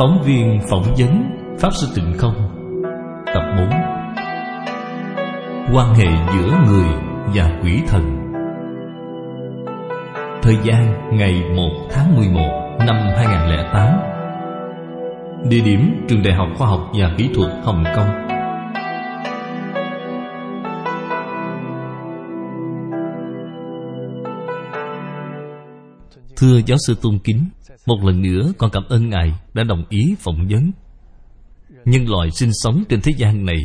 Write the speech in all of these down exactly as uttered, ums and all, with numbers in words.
Phóng viên phỏng vấn Pháp Sư Tịnh Không. Tập bốn: Quan hệ giữa người và quỷ thần. Thời gian ngày một tháng mười một năm hai nghìn lẻ tám. Địa điểm: Trường Đại học Khoa học và Kỹ thuật Hồng Kông. Thưa giáo sư tôn kính, một lần nữa con cảm ơn ngài đã đồng ý phỏng vấn. Nhân loại sinh sống trên thế gian này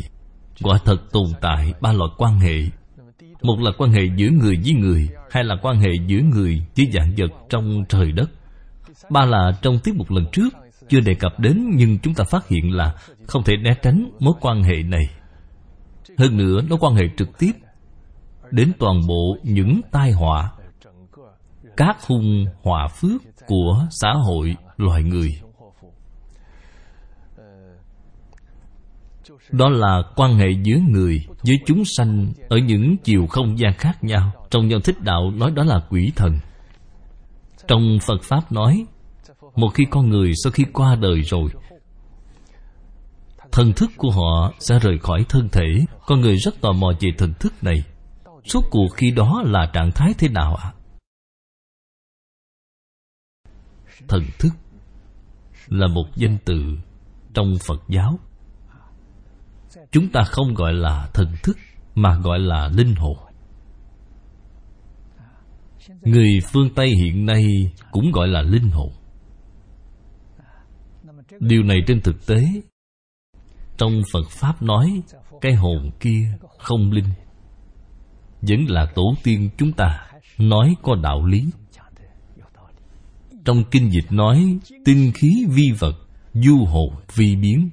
quả thật tồn tại ba loại quan hệ. Một là quan hệ giữa người với người, hai là quan hệ giữa người với vạn vật trong trời đất, ba là trong tiết mục lần trước chưa đề cập đến, nhưng chúng ta phát hiện là không thể né tránh mối quan hệ này. Hơn nữa, nó quan hệ trực tiếp đến toàn bộ những tai họa, các hung họa phước của xã hội loài người. Đó là quan hệ giữa người với chúng sanh ở những chiều không gian khác nhau. Trong Nhân Thích Đạo nói đó là quỷ thần. Trong Phật Pháp nói, một khi con người sau khi qua đời rồi, thần thức của họ sẽ rời khỏi thân thể. Con người rất tò mò về thần thức này. Suốt cuộc khi đó là trạng thái thế nào ạ? Thần thức là một danh từ trong Phật giáo. Chúng ta không gọi là thần thức mà gọi là linh hồn. Người phương Tây hiện nay cũng gọi là linh hồn. Điều này trên thực tế, trong Phật Pháp nói, cái hồn kia không linh. Vẫn là tổ tiên chúng ta nói có đạo lý. Trong kinh dịch nói, tinh khí vi vật, du hồn vi biến.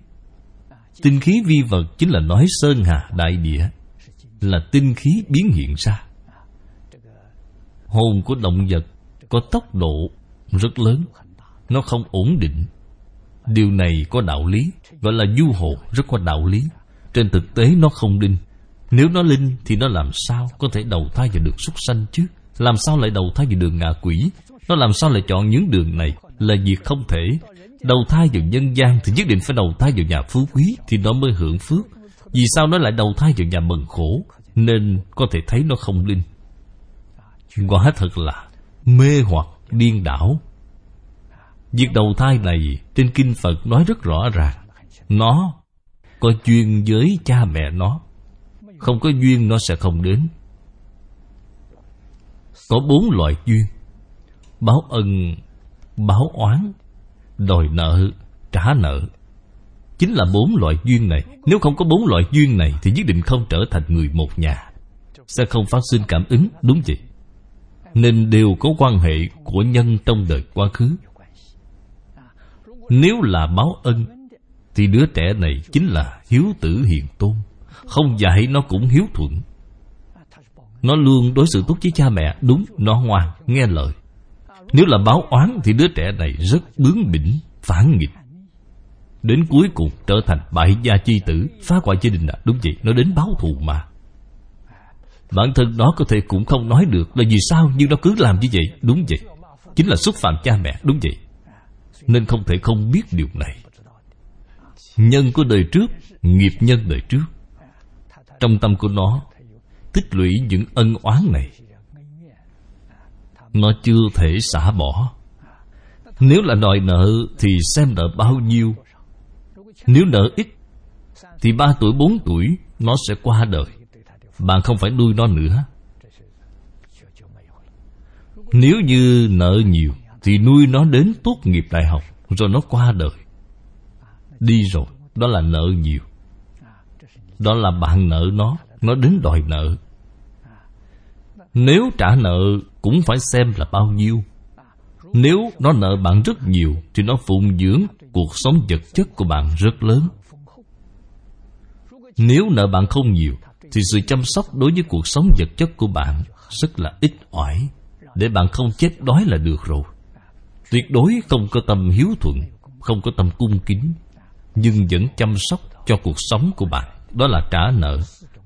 Tinh khí vi vật chính là nói sơn hà đại địa, là tinh khí biến hiện ra. Hồn của động vật có tốc độ rất lớn, nó không ổn định. Điều này có đạo lý, gọi là du hồn rất có đạo lý. Trên thực tế nó không linh. Nếu nó linh thì nó làm sao có thể đầu thai vào đường súc sanh chứ? Làm sao lại đầu thai vào đường ngạ quỷ? Nó làm sao lại chọn những đường này là việc không thể. Đầu thai vào nhân gian thì nhất định phải đầu thai vào nhà phú quý thì nó mới hưởng phước. Vì sao nó lại đầu thai vào nhà bần khổ? Nên có thể thấy nó không linh. Quả thật là mê hoặc điên đảo. Việc đầu thai này trên kinh Phật nói rất rõ ràng. Nó có duyên với cha mẹ nó. Không có duyên nó sẽ không đến. Có bốn loại duyên: báo ân, báo oán, đòi nợ, trả nợ. Chính là bốn loại duyên này. Nếu không có bốn loại duyên này thì nhất định không trở thành người một nhà, sẽ không phát sinh cảm ứng. Đúng vậy. Nên đều có quan hệ của nhân trong đời quá khứ. Nếu là báo ân thì đứa trẻ này chính là hiếu tử hiền tôn. Không dạy nó cũng hiếu thuận. Nó luôn đối xử tốt với cha mẹ. Đúng, nó ngoan, nghe lời. Nếu là báo oán thì đứa trẻ này rất bướng bỉnh, phản nghịch. Đến cuối cùng trở thành bại gia chi tử, phá hoại gia đình. À, đúng vậy, nó đến báo thù mà. Bản thân nó có thể cũng không nói được là vì sao, nhưng nó cứ làm như vậy. Đúng vậy, chính là xúc phạm cha mẹ. Đúng vậy, nên không thể không biết điều này. Nhân của đời trước, nghiệp nhân đời trước. Trong tâm của nó tích lũy những ân oán này, nó chưa thể xả bỏ. Nếu là đòi nợ thì xem nợ bao nhiêu. Nếu nợ ít thì ba tuổi, bốn tuổi nó sẽ qua đời, bạn không phải nuôi nó nữa. Nếu như nợ nhiều thì nuôi nó đến tốt nghiệp đại học rồi nó qua đời đi rồi. Đó là nợ nhiều. Đó là bạn nợ nó, nó đến đòi nợ. Nếu trả nợ cũng phải xem là bao nhiêu. Nếu nó nợ bạn rất nhiều thì nó phụng dưỡng cuộc sống vật chất của bạn rất lớn. Nếu nợ bạn không nhiều thì sự chăm sóc đối với cuộc sống vật chất của bạn rất là ít ỏi, để bạn không chết đói là được rồi. Tuyệt đối không có tâm hiếu thuận, không có tâm cung kính, nhưng vẫn chăm sóc cho cuộc sống của bạn. Đó là trả nợ.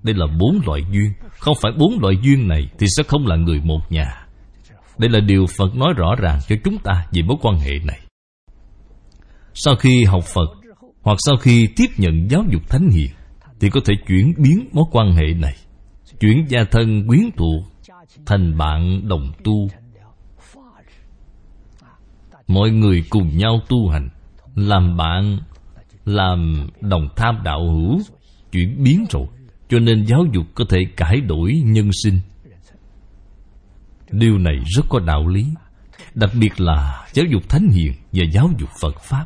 Đây là bốn loại duyên. Không phải bốn loại duyên này thì sẽ không là người một nhà. Đây là điều Phật nói rõ ràng cho chúng ta về mối quan hệ này. Sau khi học Phật hoặc sau khi tiếp nhận giáo dục thánh hiền thì có thể chuyển biến mối quan hệ này, chuyển gia thân quyến thuộc thành bạn đồng tu. Mọi người cùng nhau tu hành, làm bạn, làm đồng tham đạo hữu, chuyển biến rồi. Cho nên giáo dục có thể cải đổi nhân sinh. Điều này rất có đạo lý. Đặc biệt là giáo dục thánh hiền và giáo dục Phật Pháp.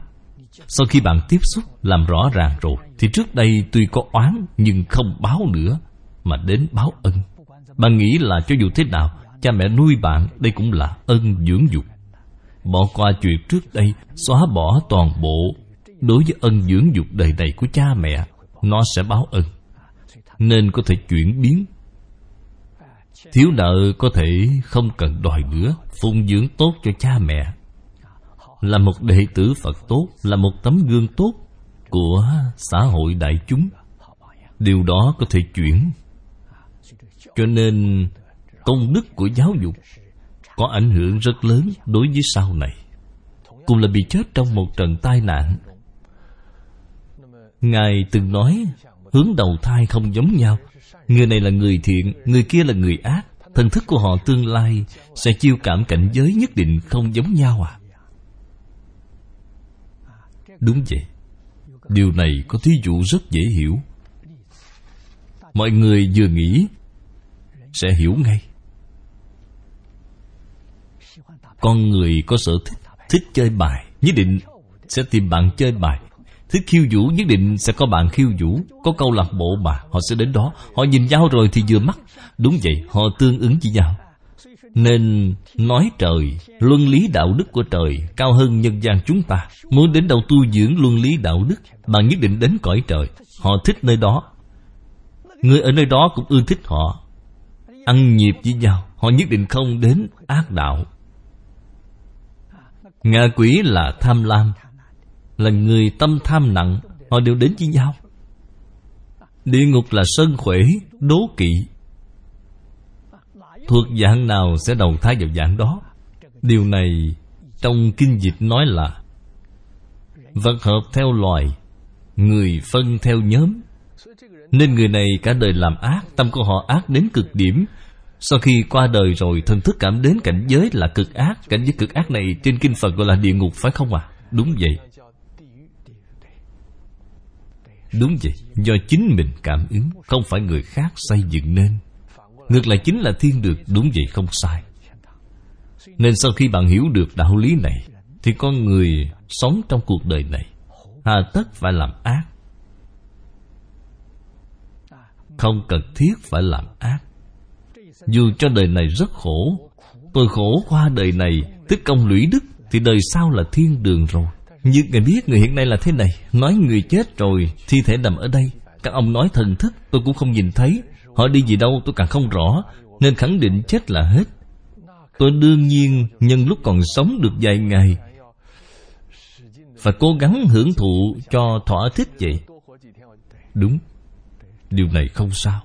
Sau khi bạn tiếp xúc, làm rõ ràng rồi, thì trước đây tuy có oán nhưng không báo nữa, mà đến báo ân. Bạn nghĩ là cho dù thế nào, cha mẹ nuôi bạn, đây cũng là ân dưỡng dục. Bỏ qua chuyện trước đây, xóa bỏ toàn bộ đối với ân dưỡng dục đời này của cha mẹ, nó sẽ báo ân. Nên có thể chuyển biến. Thiếu nợ có thể không cần đòi nữa, phụng dưỡng tốt cho cha mẹ, là một đệ tử Phật tốt, là một tấm gương tốt của xã hội đại chúng. Điều đó có thể chuyển. Cho nên công đức của giáo dục có ảnh hưởng rất lớn đối với sau này. Cùng là bị chết trong một trận tai nạn, Ngài từng nói hướng đầu thai không giống nhau. Người này là người thiện, người kia là người ác. Thần thức của họ tương lai sẽ chiêu cảm cảnh giới nhất định không giống nhau à? Đúng vậy. Điều này có thí dụ rất dễ hiểu. Mọi người vừa nghĩ sẽ hiểu ngay. Con người có sở thích, thích chơi bài, nhất định sẽ tìm bạn chơi bài. Thích khiêu vũ, nhất định sẽ có bạn khiêu vũ. Có câu lạc bộ mà, họ sẽ đến đó. Họ nhìn nhau rồi thì vừa mắt. Đúng vậy, họ tương ứng với nhau. Nên nói trời, luân lý đạo đức của trời cao hơn nhân gian chúng ta. Muốn đến đâu tu dưỡng luân lý đạo đức, bạn nhất định đến cõi trời. Họ thích nơi đó, người ở nơi đó cũng ưa thích họ. Ăn nhịp với nhau, họ nhất định không đến ác đạo. Ngạ quỷ là tham lam, là người tâm tham nặng, họ đều đến với nhau. Địa ngục là sân khỏe, đố kỵ. Thuộc dạng nào sẽ đầu thai vào dạng đó. Điều này trong kinh dịch nói là vật hợp theo loài, người phân theo nhóm. Nên người này cả đời làm ác, tâm của họ ác đến cực điểm. Sau khi qua đời rồi, thần thức cảm đến cảnh giới là cực ác. Cảnh giới cực ác này trên kinh Phật gọi là địa ngục, phải không ạ? À? Đúng vậy. Đúng vậy, do chính mình cảm ứng, không phải người khác xây dựng nên. Ngược lại chính là thiên đường, đúng vậy, không sai. Nên sau khi bạn hiểu được đạo lý này, thì con người sống trong cuộc đời này, hà tất phải làm ác. Không cần thiết phải làm ác. Dù cho đời này rất khổ, tôi khổ qua đời này, tích công lũy đức, thì đời sau là thiên đường rồi. Nhưng người biết người hiện nay là thế này. Nói người chết rồi, thi thể nằm ở đây. Các ông nói thần thức, tôi cũng không nhìn thấy. Họ đi gì đâu tôi càng không rõ. Nên khẳng định chết là hết. Tôi đương nhiên nhân lúc còn sống được vài ngày phải cố gắng hưởng thụ cho thỏa thích vậy. Đúng, điều này không sao.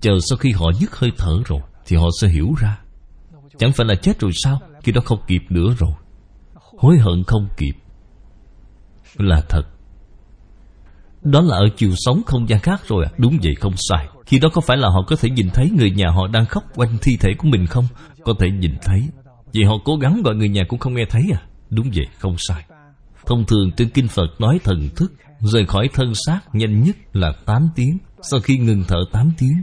Chờ sau khi họ dứt hơi thở rồi thì họ sẽ hiểu ra. Chẳng phải là chết rồi sao? Khi đó không kịp nữa rồi. Hối hận không kịp là thật. Đó là ở chiều sống không gian khác rồi à? Đúng vậy, không sai. Khi đó có phải là họ có thể nhìn thấy người nhà họ đang khóc quanh thi thể của mình không? Có thể nhìn thấy. Vậy họ cố gắng gọi người nhà cũng không nghe thấy à? Đúng vậy, không sai. Thông thường trên kinh Phật nói thần thức rời khỏi thân xác nhanh nhất là tám tiếng. Sau khi ngừng thở tám tiếng,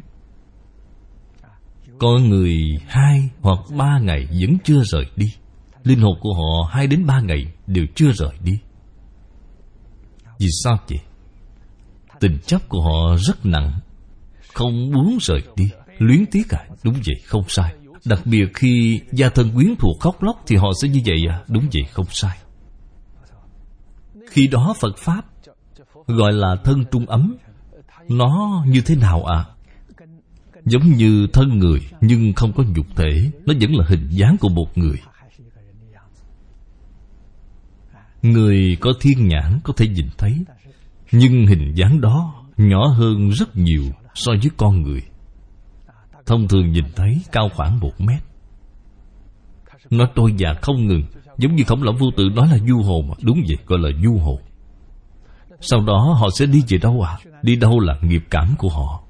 có người hai hoặc ba ngày vẫn chưa rời đi. Linh hồn của họ hai đến ba ngày đều chưa rời đi. Vì sao vậy? Tình chấp của họ rất nặng, không muốn rời đi, luyến tiếc à? Đúng vậy, không sai. Đặc biệt khi gia thân quyến thuộc khóc lóc thì họ sẽ như vậy à? Đúng vậy, không sai. Khi đó Phật Pháp gọi là thân trung ấm. Nó như thế nào à? Giống như thân người nhưng không có nhục thể, nó vẫn là hình dáng của một người. Người có thiên nhãn có thể nhìn thấy, nhưng hình dáng đó nhỏ hơn rất nhiều so với con người. Thông thường nhìn thấy cao khoảng một mét. Nó trôi dạt không ngừng, giống như Khổng Lão Vô Tự nói là du hồn. Đúng vậy, gọi là du hồn. Sau đó họ sẽ đi về đâu ạ? À? Đi đâu là nghiệp cảm của họ,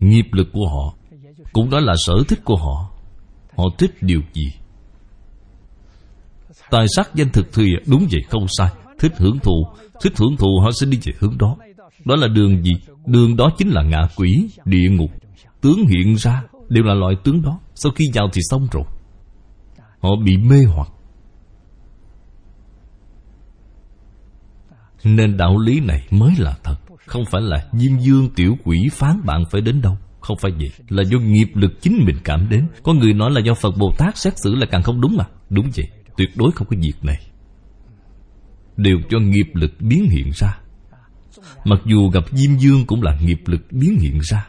nghiệp lực của họ, cũng đó là sở thích của họ. Họ thích điều gì? Tài sắc danh thực thì đúng vậy, không sai. Thích hưởng thụ, thích hưởng thụ họ sẽ đi về hướng đó. Đó là đường gì? Đường đó chính là ngạ quỷ, địa ngục. Tướng hiện ra đều là loại tướng đó. Sau khi vào thì xong rồi, họ bị mê hoặc. Nên đạo lý này mới là thật, không phải là Diêm Vương tiểu quỷ phán bạn phải đến đâu. Không phải vậy, là do nghiệp lực chính mình cảm đến. Có người nói là do Phật Bồ Tát xét xử là càng không đúng mà. Đúng vậy, tuyệt đối không có việc này, đều cho nghiệp lực biến hiện ra. Mặc dù gặp Diêm Vương cũng là nghiệp lực biến hiện ra.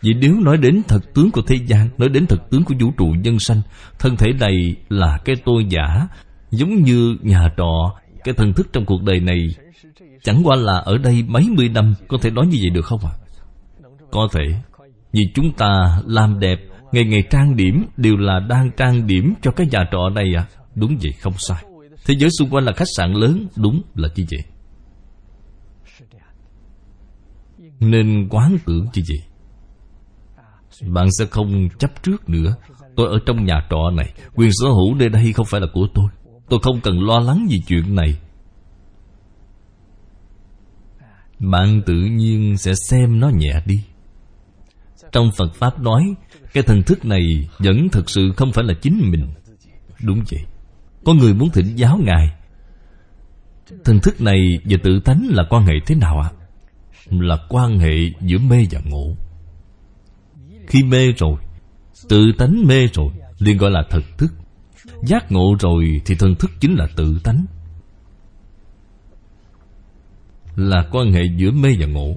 Vì nếu nói đến thật tướng của thế gian, nói đến thật tướng của vũ trụ nhân sanh, thân thể này là cái tôi giả, giống như nhà trọ. Cái thần thức trong cuộc đời này chẳng qua là ở đây mấy mươi năm. Có thể nói như vậy được không ạ? À? Có thể. Vì chúng ta làm đẹp, ngày ngày trang điểm, đều là đang trang điểm cho cái nhà trọ này ạ. À? Đúng vậy, không sai. Thế giới xung quanh là khách sạn lớn, đúng là như vậy. Nên quán tưởng như vậy, bạn sẽ không chấp trước nữa. Tôi ở trong nhà trọ này, quyền sở hữu nơi đây không phải là của tôi, tôi không cần lo lắng gì chuyện này. Bạn tự nhiên sẽ xem nó nhẹ đi. Trong Phật Pháp nói, cái thần thức này vẫn thực sự không phải là chính mình. Đúng vậy. Có người muốn thỉnh giáo Ngài, thần thức này và tự tánh là quan hệ thế nào ạ? À? Là quan hệ giữa mê và ngộ. Khi mê rồi, tự tánh mê rồi, liền gọi là thần thức. Giác ngộ rồi thì thần thức chính là tự tánh. Là quan hệ giữa mê và ngộ.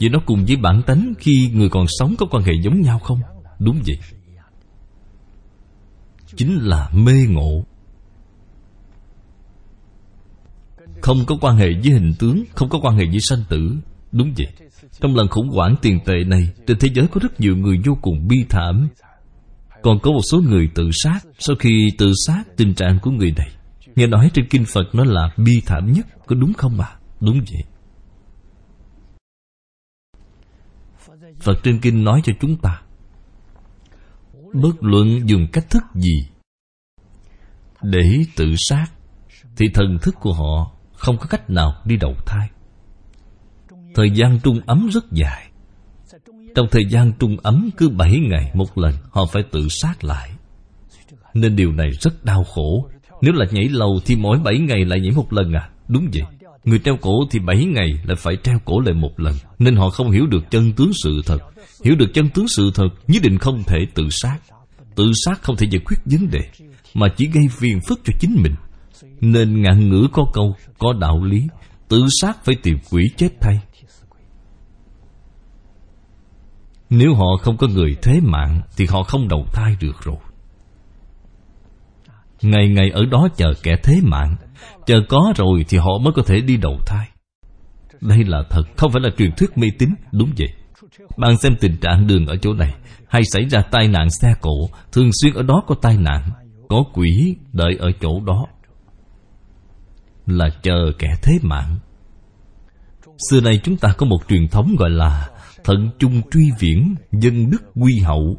Vậy nó cùng với bản tánh khi người còn sống có quan hệ giống nhau không? Đúng vậy, chính là mê ngộ. Không có quan hệ với hình tướng, không có quan hệ với sanh tử. Đúng vậy. Trong lần khủng hoảng tiền tệ này, trên thế giới có rất nhiều người vô cùng bi thảm. Còn có một số người tự sát. Sau khi tự sát, tình trạng của người này, nghe nói trên Kinh Phật nó là bi thảm nhất. Có đúng không ạ? À? Đúng vậy. Phật trên Kinh nói cho chúng ta, bất luận dùng cách thức gì để tự sát thì thần thức của họ không có cách nào đi đầu thai. Thời gian trung ấm rất dài. Trong thời gian trung ấm cứ bảy ngày một lần họ phải tự sát lại. Nên điều này rất đau khổ. Nếu là nhảy lầu thì mỗi bảy ngày lại nhảy một lần à? Đúng vậy. Người treo cổ thì bảy ngày lại phải treo cổ lại một lần. Nên họ không hiểu được chân tướng sự thật. Hiểu được chân tướng sự thật, nhất định không thể tự sát. Tự sát không thể giải quyết vấn đề, mà chỉ gây phiền phức cho chính mình. Nên ngạn ngữ có câu, có đạo lý, tự sát phải tìm quỷ chết thay. Nếu họ không có người thế mạng thì họ không đầu thai được rồi. Ngày ngày ở đó chờ kẻ thế mạng, chờ có rồi thì họ mới có thể đi đầu thai. Đây là thật, không phải là truyền thuyết mê tín. Đúng vậy. Bạn xem tình trạng đường ở chỗ này, hay xảy ra tai nạn xe cộ, thường xuyên ở đó có tai nạn, có quỷ đợi ở chỗ đó, là chờ kẻ thế mạng. Xưa nay chúng ta có một truyền thống gọi là thận chung truy viễn, dân đức quy hậu.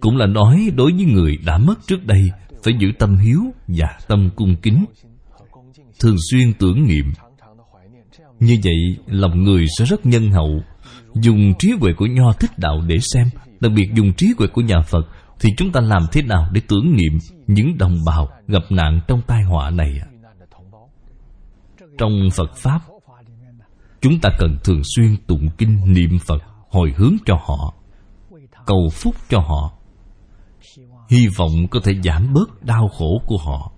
Cũng là nói đối với người đã mất trước đây, phải giữ tâm hiếu và tâm cung kính, thường xuyên tưởng niệm. Như vậy lòng người sẽ rất nhân hậu. Dùng trí huệ của Nho Thích Đạo để xem, đặc biệt dùng trí huệ của nhà Phật, thì chúng ta làm thế nào để tưởng niệm những đồng bào gặp nạn trong tai họa này. Trong Phật Pháp, chúng ta cần thường xuyên tụng kinh niệm Phật, hồi hướng cho họ, cầu phúc cho họ, hy vọng có thể giảm bớt đau khổ của họ,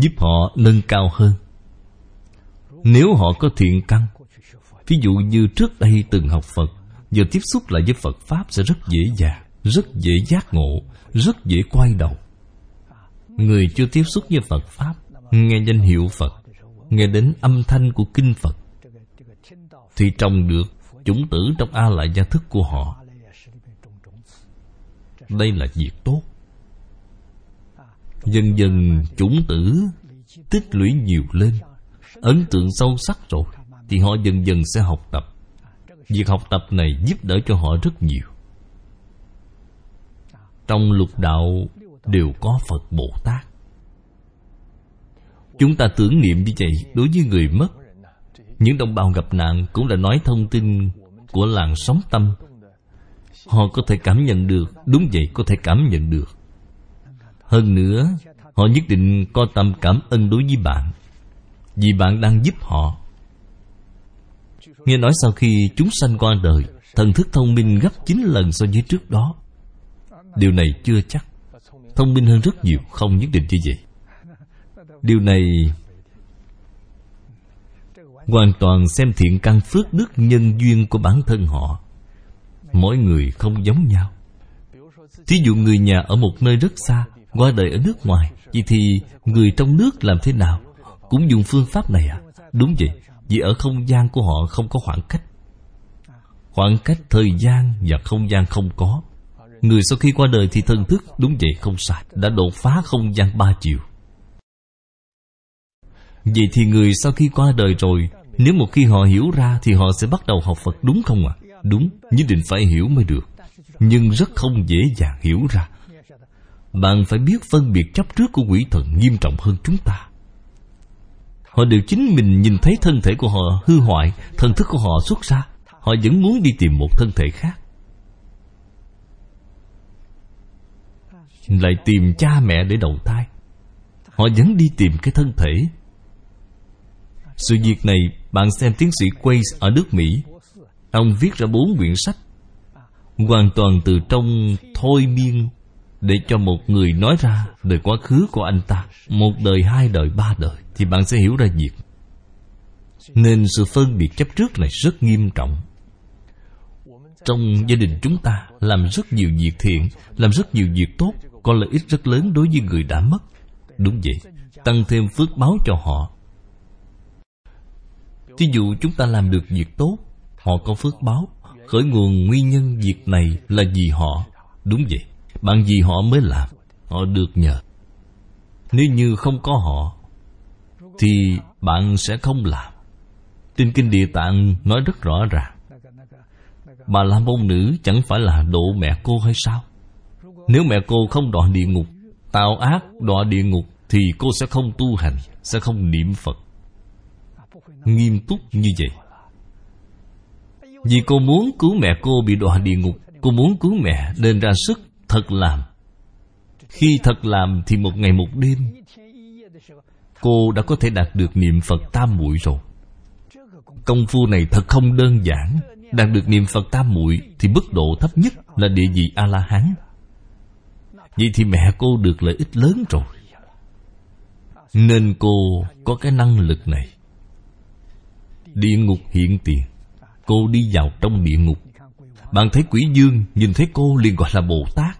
giúp họ nâng cao hơn. Nếu họ có thiện căn, ví dụ như trước đây từng học Phật, giờ tiếp xúc lại với Phật Pháp sẽ rất dễ dàng, rất dễ giác ngộ, rất dễ quay đầu. Người chưa tiếp xúc với Phật Pháp, nghe danh hiệu Phật, nghe đến âm thanh của kinh Phật, thì trồng được chủng tử trong A Lại Gia thức của họ. đây là việc tốt. Dần dần chủng tử tích lũy nhiều lên, ấn tượng sâu sắc rồi, thì họ dần dần sẽ học tập. Việc học tập này giúp đỡ cho họ rất nhiều. Trong lục đạo đều có Phật Bồ Tát. Chúng ta tưởng niệm như vậy đối với người mất. Những đồng bào gặp nạn cũng là nói thông tin của làn sóng tâm. Họ có thể cảm nhận được, đúng vậy, có thể cảm nhận được. Hơn nữa, họ nhất định có tâm cảm ơn đối với bạn, vì bạn đang giúp họ. Nghe nói sau khi chúng sanh qua đời, thần thức thông minh gấp chín lần so với trước đó. Điều này chưa chắc, thông minh hơn rất nhiều, không nhất định như vậy. Điều này hoàn toàn xem thiện căn phước đức nhân duyên của bản thân họ. Mỗi người không giống nhau. Thí dụ người nhà ở một nơi rất xa, qua đời ở nước ngoài, vậy thì người trong nước làm thế nào? Cũng dùng phương pháp này à? Đúng vậy, vì ở không gian của họ không có khoảng cách. Khoảng cách thời gian và không gian không có. Người sau khi qua đời thì thần thức, đúng vậy, không sai, đã đột phá không gian ba chiều. Vậy thì người sau khi qua đời rồi, nếu một khi họ hiểu ra thì họ sẽ bắt đầu học Phật, đúng không ạ? À? Đúng, nhất định phải hiểu mới được. Nhưng rất không dễ dàng hiểu ra. Bạn phải biết phân biệt chấp trước của quỷ thần nghiêm trọng hơn chúng ta. Họ đều chính mình nhìn thấy thân thể của họ hư hoại, thần thức của họ xuất ra, họ vẫn muốn đi tìm một thân thể khác. Lại tìm cha mẹ để đầu thai, họ vẫn đi tìm cái thân thể. Sự việc này, bạn xem tiến sĩ Quays ở nước Mỹ, ông viết ra bốn quyển sách hoàn toàn từ trong thôi miên để cho một người nói ra đời quá khứ của anh ta, một đời, hai đời, ba đời, thì bạn sẽ hiểu ra việc. Nên sự phân biệt chấp trước này rất nghiêm trọng. Trong gia đình chúng ta làm rất nhiều việc thiện, làm rất nhiều việc tốt, có lợi ích rất lớn đối với người đã mất. Đúng vậy, tăng thêm phước báo cho họ. Thí dụ chúng ta làm được việc tốt, họ có phước báo. Khởi nguồn nguyên nhân việc này là vì họ. Đúng vậy, bạn vì họ mới làm, họ được nhờ. Nếu như không có họ thì bạn sẽ không làm. Trên Kinh Địa Tạng nói rất rõ ràng, Bà La Môn nữ chẳng phải là độ mẹ cô hay sao? Nếu mẹ cô không đọa địa ngục, tạo ác đọa địa ngục, thì cô sẽ không tu hành, sẽ không niệm Phật nghiêm túc như vậy. Vì cô muốn cứu mẹ cô bị đọa địa ngục, cô muốn cứu mẹ nên ra sức thật làm. Khi thật làm thì một ngày một đêm cô đã có thể đạt được niệm Phật tam muội rồi. Công phu này thật không đơn giản. Đạt được niệm Phật tam muội thì mức độ thấp nhất là địa vị A La Hán. Vậy thì mẹ cô được lợi ích lớn rồi, nên cô có cái năng lực này. Địa ngục hiện tiền, cô đi vào trong địa ngục. Bạn thấy Quỷ Dương nhìn thấy cô liền gọi là Bồ Tát,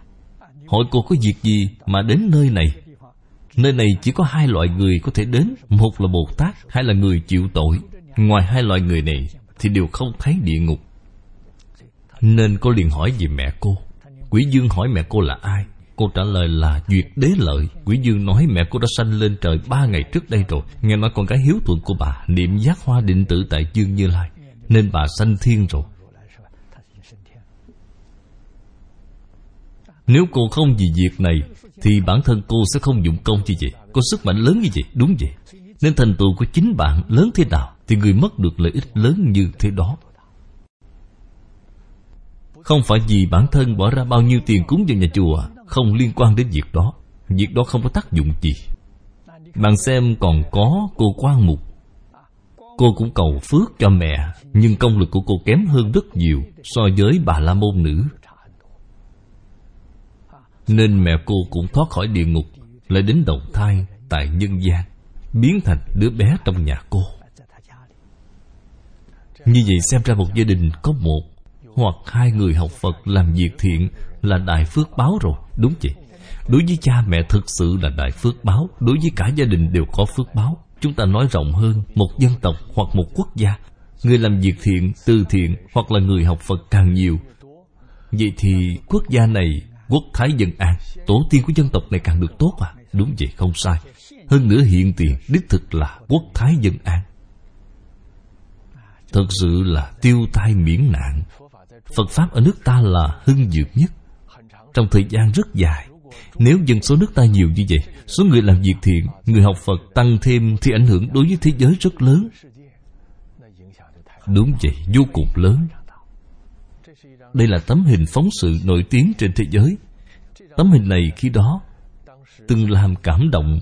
hỏi cô có việc gì mà đến nơi này. Nơi này chỉ có hai loại người có thể đến, một là Bồ Tát, hai là người chịu tội. Ngoài hai loại người này thì đều không thấy địa ngục. Nên cô liền hỏi về mẹ cô. Quỷ Dương hỏi mẹ cô là ai. Cô trả lời là Duyệt Đế Lợi. Quỷ Dương nói mẹ cô đã sanh lên trời ba ngày trước đây rồi. Nghe nói con gái hiếu thuận của bà niệm Giác Hoa Định Tự tại Dương Như Lai, nên bà sanh thiên rồi. Nếu cô không vì việc này thì bản thân cô sẽ không dụng công như vậy. Có sức mạnh lớn như vậy, đúng vậy. Nên thành tựu của chính bạn lớn thế nào thì người mất được lợi ích lớn như thế đó. Không phải vì bản thân bỏ ra bao nhiêu tiền cúng vào nhà chùa, không liên quan đến việc đó. Việc đó không có tác dụng gì. Bạn xem còn có cô Quang Mục. Cô cũng cầu phước cho mẹ, nhưng công lực của cô kém hơn rất nhiều so với Bà La Môn nữ. Nên mẹ cô cũng thoát khỏi địa ngục, lại đến đầu thai tại nhân gian, biến thành đứa bé trong nhà cô. Như vậy xem ra một gia đình có một hoặc hai người học Phật làm việc thiện là đại phước báo rồi. Đúng vậy, đối với cha mẹ thực sự là đại phước báo, đối với cả gia đình đều có phước báo. Chúng ta nói rộng hơn, một dân tộc hoặc một quốc gia, người làm việc thiện, từ thiện hoặc là người học Phật càng nhiều, vậy thì quốc gia này quốc thái dân an, tổ tiên của dân tộc này càng được tốt à? Đúng vậy, không sai. Hơn nữa hiện tiền đích thực là quốc thái dân an, thật sự là tiêu tai miễn nạn. Phật Pháp ở nước ta là hưng dược nhất trong thời gian rất dài. Nếu dân số nước ta nhiều như vậy, số người làm việc thiện, người học Phật tăng thêm, thì ảnh hưởng đối với thế giới rất lớn. Đúng vậy, vô cùng lớn. Đây là tấm hình phóng sự nổi tiếng trên thế giới. Tấm hình này khi đó từng làm cảm động,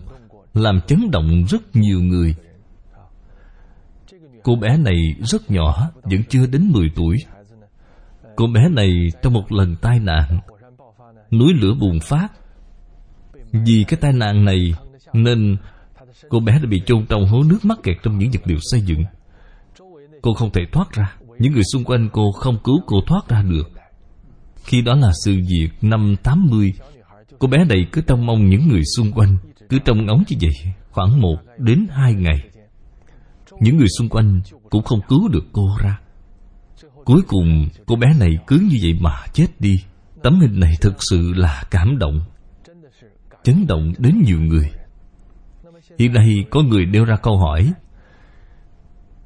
làm chấn động rất nhiều người. Cô bé này rất nhỏ, vẫn chưa đến mười tuổi. Cô bé này trong một lần tai nạn, núi lửa bùng phát. Vì cái tai nạn này nên cô bé đã bị chôn trong hố nước, mắc kẹt trong những vật liệu xây dựng. Cô không thể thoát ra. Những người xung quanh cô không cứu cô thoát ra được. Khi đó là sự việc năm tám mươi. Cô bé này cứ trông mong những người xung quanh, cứ trông ngóng như vậy khoảng một đến hai ngày. Những người xung quanh cũng không cứu được cô ra. Cuối cùng cô bé này cứ như vậy mà chết đi. Tấm hình này thực sự là cảm động, chấn động đến nhiều người. Hiện nay có người nêu ra câu hỏi: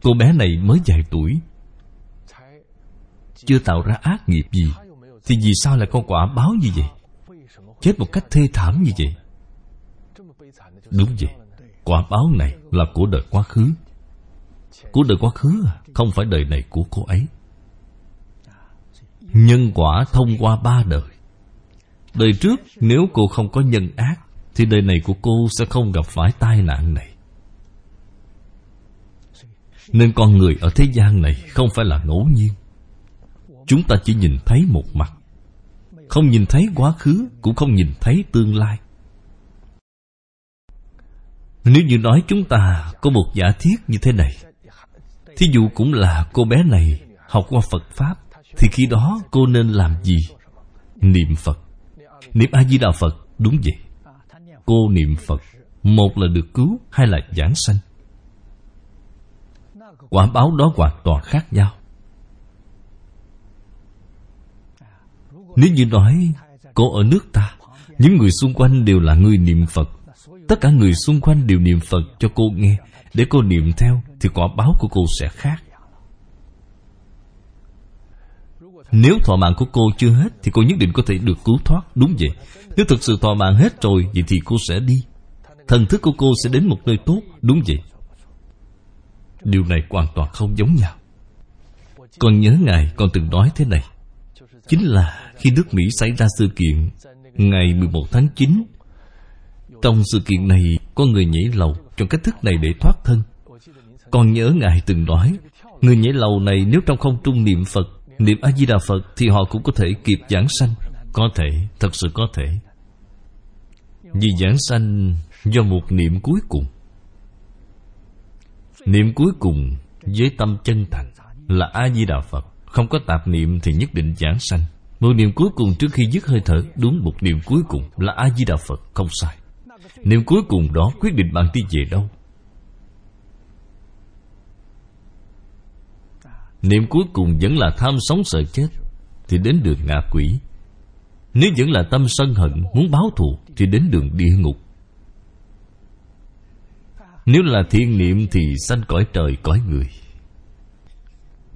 cô bé này mới vài tuổi, chưa tạo ra ác nghiệp gì, thì vì sao lại có quả báo như vậy, chết một cách thê thảm như vậy? Đúng vậy, quả báo này là của đời quá khứ. Của đời quá khứ à? Không phải đời này của cô ấy. Nhân quả thông qua ba đời. Đời trước nếu cô không có nhân ác, thì đời này của cô sẽ không gặp phải tai nạn này. Nên con người ở thế gian này không phải là ngẫu nhiên. Chúng ta chỉ nhìn thấy một mặt, không nhìn thấy quá khứ, cũng không nhìn thấy tương lai. Nếu như nói chúng ta có một giả thiết như thế này, thí dụ cũng là cô bé này học qua Phật Pháp, thì khi đó cô nên làm gì? Niệm Phật, niệm A Di Đà Phật. Đúng vậy, cô niệm Phật, một là được cứu, hai là giảng sanh. Quả báo đó hoàn toàn khác nhau. Nếu như nói cô ở nước ta, những người xung quanh đều là người niệm Phật, tất cả người xung quanh đều niệm Phật cho cô nghe, để cô niệm theo, thì quả báo của cô sẽ khác. Nếu thọ mạng của cô chưa hết, thì cô nhất định có thể được cứu thoát. Đúng vậy, nếu thực sự thọ mạng hết rồi, vậy thì cô sẽ đi, thần thức của cô sẽ đến một nơi tốt. Đúng vậy, điều này hoàn toàn không giống nhau. Con nhớ Ngài còn từng nói thế này, chính là khi nước Mỹ xảy ra sự kiện ngày mười một tháng chín. Trong sự kiện này có người nhảy lầu, chọn cách thức này để thoát thân. Con nhớ Ngài từng nói, người nhảy lầu này nếu trong không trung niệm Phật, niệm A Di Đà Phật, thì họ cũng có thể kịp giảng sanh. Có thể, thật sự có thể. Vì giảng sanh do một niệm cuối cùng. Niệm cuối cùng với tâm chân thành là A Di Đà Phật, không có tạp niệm thì nhất định giảng sanh. Một niệm cuối cùng trước khi dứt hơi thở, đúng, một niệm cuối cùng là A Di Đà Phật, không sai. Niệm cuối cùng đó quyết định bạn đi về đâu. Niệm cuối cùng vẫn là tham sống sợ chết, thì đến đường ngạ quỷ. Nếu vẫn là tâm sân hận muốn báo thù, thì đến đường địa ngục. Nếu là thiện niệm thì sanh cõi trời cõi người.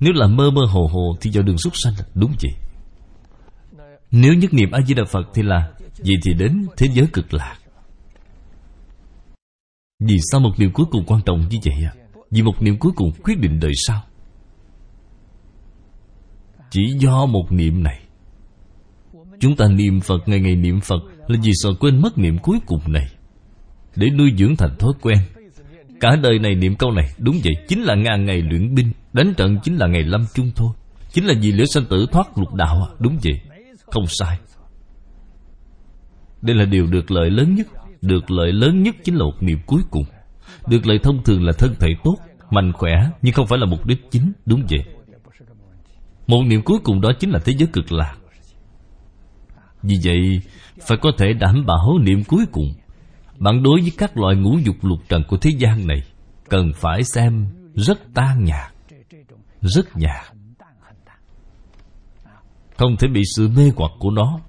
Nếu là mơ mơ hồ hồ thì vào đường súc sanh. Đúng vậy. Nếu nhất niệm A Di Đà Phật thì là vậy thì đến thế giới cực lạc. Vì sao một niệm cuối cùng quan trọng như vậy à? Vì một niệm cuối cùng quyết định đời sau. Chỉ do một niệm này, chúng ta niệm Phật, ngày ngày niệm Phật là vì sợ quên mất niệm cuối cùng này, để nuôi dưỡng thành thói quen. Cả đời này niệm câu này. Đúng vậy, chính là ngàn ngày luyện binh, đánh trận chính là ngày lâm chung thôi. Chính là vì liễu sanh tử thoát lục đạo à? Đúng vậy, không sai. Đây là điều được lợi lớn nhất. Được lợi lớn nhất chính là một niệm cuối cùng. Được lợi thông thường là thân thể tốt, mạnh khỏe, nhưng không phải là mục đích chính. Đúng vậy, một niệm cuối cùng đó chính là thế giới cực lạc. Vì vậy, phải có thể đảm bảo niệm cuối cùng. Bạn đối với các loại ngũ dục lục trần của thế gian này cần phải xem rất tan nhạt, rất nhạt, không thể bị sự mê hoặc của nó.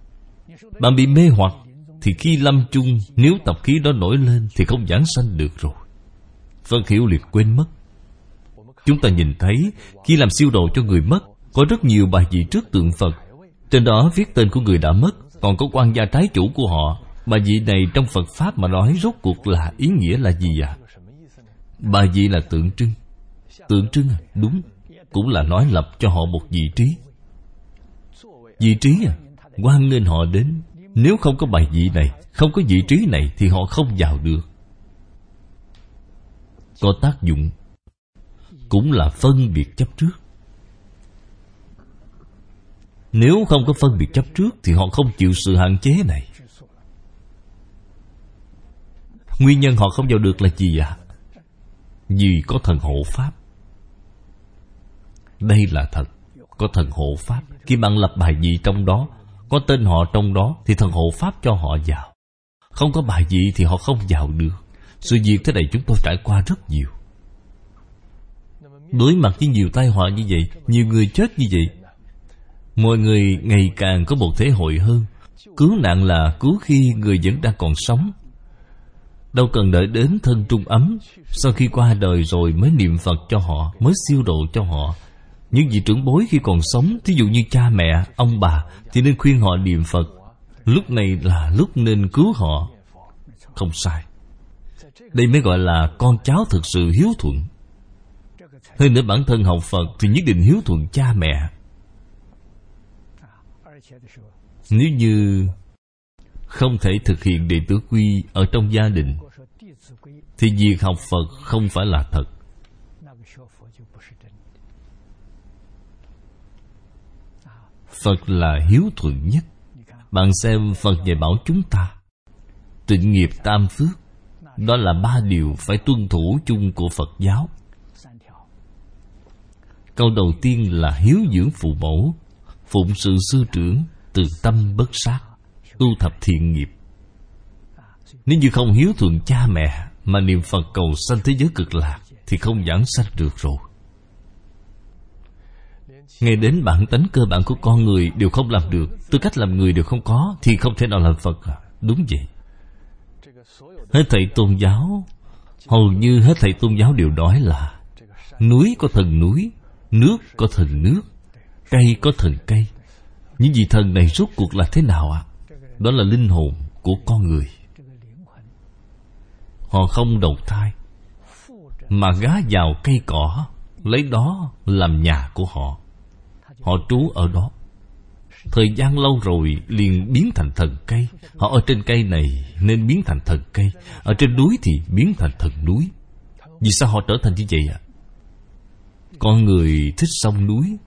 Bạn bị mê hoặc thì khi lâm chung, nếu tập khí đó nổi lên thì không giảng sanh được rồi. Phật hiểu liệt quên mất. Chúng ta nhìn thấy khi làm siêu độ cho người mất, có rất nhiều bài vị trước tượng Phật, trên đó viết tên của người đã mất, còn có quan gia trái chủ của họ. Bài vị này trong Phật Pháp mà nói rốt cuộc là ý nghĩa là gì ạ? À? Bài vị là tượng trưng. Tượng trưng à? Đúng. Cũng là nói lập cho họ một vị trí. Vị trí à? Hoan nghênh họ đến. Nếu không có bài vị này, không có vị trí này thì họ không vào được. Có tác dụng. Cũng là phân biệt chấp trước. Nếu không có phân biệt chấp trước thì họ không chịu sự hạn chế này. Nguyên nhân họ không vào được là gì ạ? Vì có thần hộ pháp. Đây là thật. Có thần hộ pháp. Khi bạn lập bài vị trong đó, có tên họ trong đó thì thần hộ pháp cho họ vào. Không có bài vị thì họ không vào được. Sự việc thế này chúng tôi trải qua rất nhiều. Đối mặt với nhiều tai họa như vậy, nhiều người chết như vậy, mọi người ngày càng có một thế hội hơn. Cứu nạn là cứu khi người vẫn đang còn sống, đâu cần đợi đến thân trung ấm. Sau khi qua đời rồi mới niệm Phật cho họ, mới siêu độ cho họ. Những vị trưởng bối khi còn sống, thí dụ như cha mẹ, ông bà, thì nên khuyên họ niệm Phật. Lúc này là lúc nên cứu họ. Không sai. Đây mới gọi là con cháu thực sự hiếu thuận. Hơn nữa bản thân học Phật thì nhất định hiếu thuận cha mẹ. Nếu như không thể thực hiện đệ tử quy ở trong gia đình thì việc học Phật không phải là thật. Phật là hiếu thuận nhất. Bạn xem Phật dạy bảo chúng ta tịnh nghiệp tam phước. Đó là ba điều phải tuân thủ chung của Phật giáo. Câu đầu tiên là hiếu dưỡng phụ mẫu, phụng sự sư trưởng, từ tâm bất sát, tu thập thiện nghiệp. Nếu như không hiếu thuận cha mẹ mà niệm Phật cầu sanh thế giới cực lạc thì không giảng sanh được rồi. Ngay đến bản tánh cơ bản của con người đều không làm được, tư cách làm người đều không có thì không thể nào làm Phật. Đúng vậy. Hết thảy tôn giáo, hầu như hết thảy tôn giáo đều nói là núi có thần núi, nước có thần nước, cây có thần cây. Những vị thần này rốt cuộc là thế nào ạ? À? Đó là linh hồn của con người. Họ không đầu thai mà gá vào cây cỏ, lấy đó làm nhà của họ. Họ trú ở đó. Thời gian lâu rồi liền biến thành thần cây. Họ ở trên cây này nên biến thành thần cây, ở trên núi thì biến thành thần núi. Vì sao họ trở thành như vậy ạ? À? Con người thích sông núi.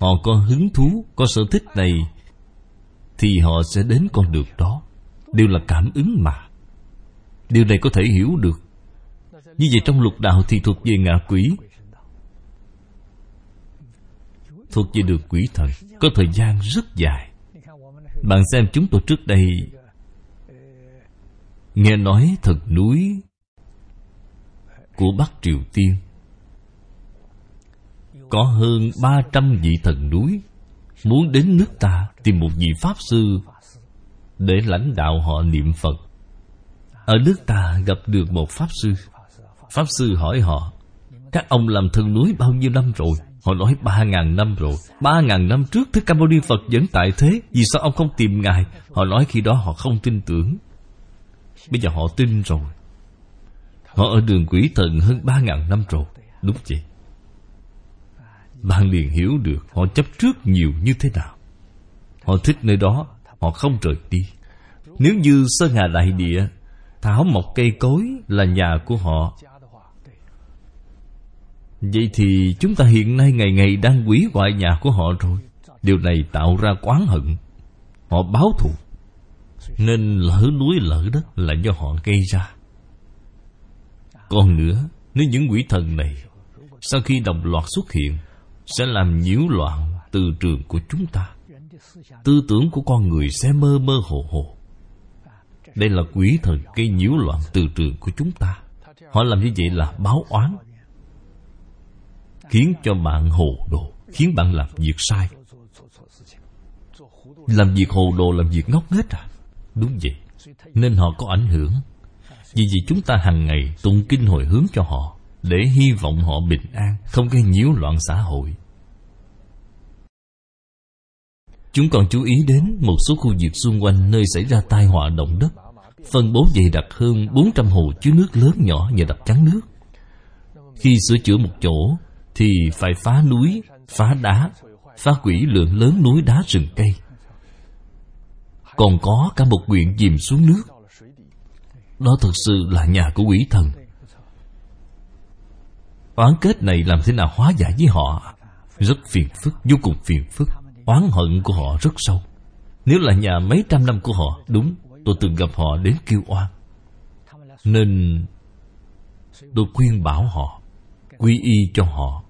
Họ có hứng thú, có sở thích này thì họ sẽ đến con đường đó. Đều là cảm ứng mà. Điều này có thể hiểu được. Như vậy trong lục đạo thì thuộc về ngạ quỷ, thuộc về đường quỷ thần, có thời gian rất dài. Bạn xem chúng tôi trước đây nghe nói thần núi của Bắc Triều Tiên có hơn ba trăm vị thần núi muốn đến nước ta tìm một vị Pháp Sư để lãnh đạo họ niệm Phật. Ở nước ta gặp được một Pháp Sư. Pháp Sư hỏi họ, các ông làm thần núi bao nhiêu năm rồi? Họ nói ba ngàn năm rồi. Ba ngàn năm trước Đức Campodi Phật vẫn tại thế, vì sao ông không tìm Ngài? Họ nói khi đó họ không tin tưởng. Bây giờ họ tin rồi. Họ ở đường quỷ thần hơn ba ngàn năm rồi. Đúng vậy. Bạn liền hiểu được họ chấp trước nhiều như thế nào. Họ thích nơi đó, họ không rời đi. Nếu như sơn hà đại địa, thảo mọc cây cối là nhà của họ, vậy thì chúng ta hiện nay ngày ngày đang hủy hoại nhà của họ rồi. Điều này tạo ra oán hận. Họ báo thù. Nên lỡ núi lỡ đất là do họ gây ra. Còn nữa, nếu những quỷ thần này sau khi đồng loạt xuất hiện sẽ làm nhiễu loạn từ trường của chúng ta. Tư tưởng của con người sẽ mơ mơ hồ hồ. Đây là quỷ thần gây nhiễu loạn từ trường của chúng ta. Họ làm như vậy là báo oán, khiến cho bạn hồ đồ, khiến bạn làm việc sai. làm việc hồ đồ, làm việc ngốc nghếch à? Đúng vậy, nên họ có ảnh hưởng. Vì vậy chúng ta hàng ngày tụng kinh hồi hướng cho họ, để hy vọng họ bình an, không gây nhiễu loạn xã hội. Chúng còn chú ý đến một số khu vực xung quanh nơi xảy ra tai họa động đất, phân bố dày đặc hơn bốn trăm hồ chứa nước lớn nhỏ và đập chắn nước. Khi sửa chữa một chỗ thì phải phá núi, phá đá, phá hủy lượng lớn núi đá rừng cây. Còn có cả một quyện chìm xuống nước. Đó thật sự là nhà của quỷ thần. Oán kết này làm thế nào hóa giải với họ? Rất phiền phức, vô cùng phiền phức. Oán hận của họ rất sâu. Nếu là nhà mấy trăm năm của họ, đúng, tôi từng gặp họ đến kêu oan. Nên tôi khuyên bảo họ, quy y cho họ.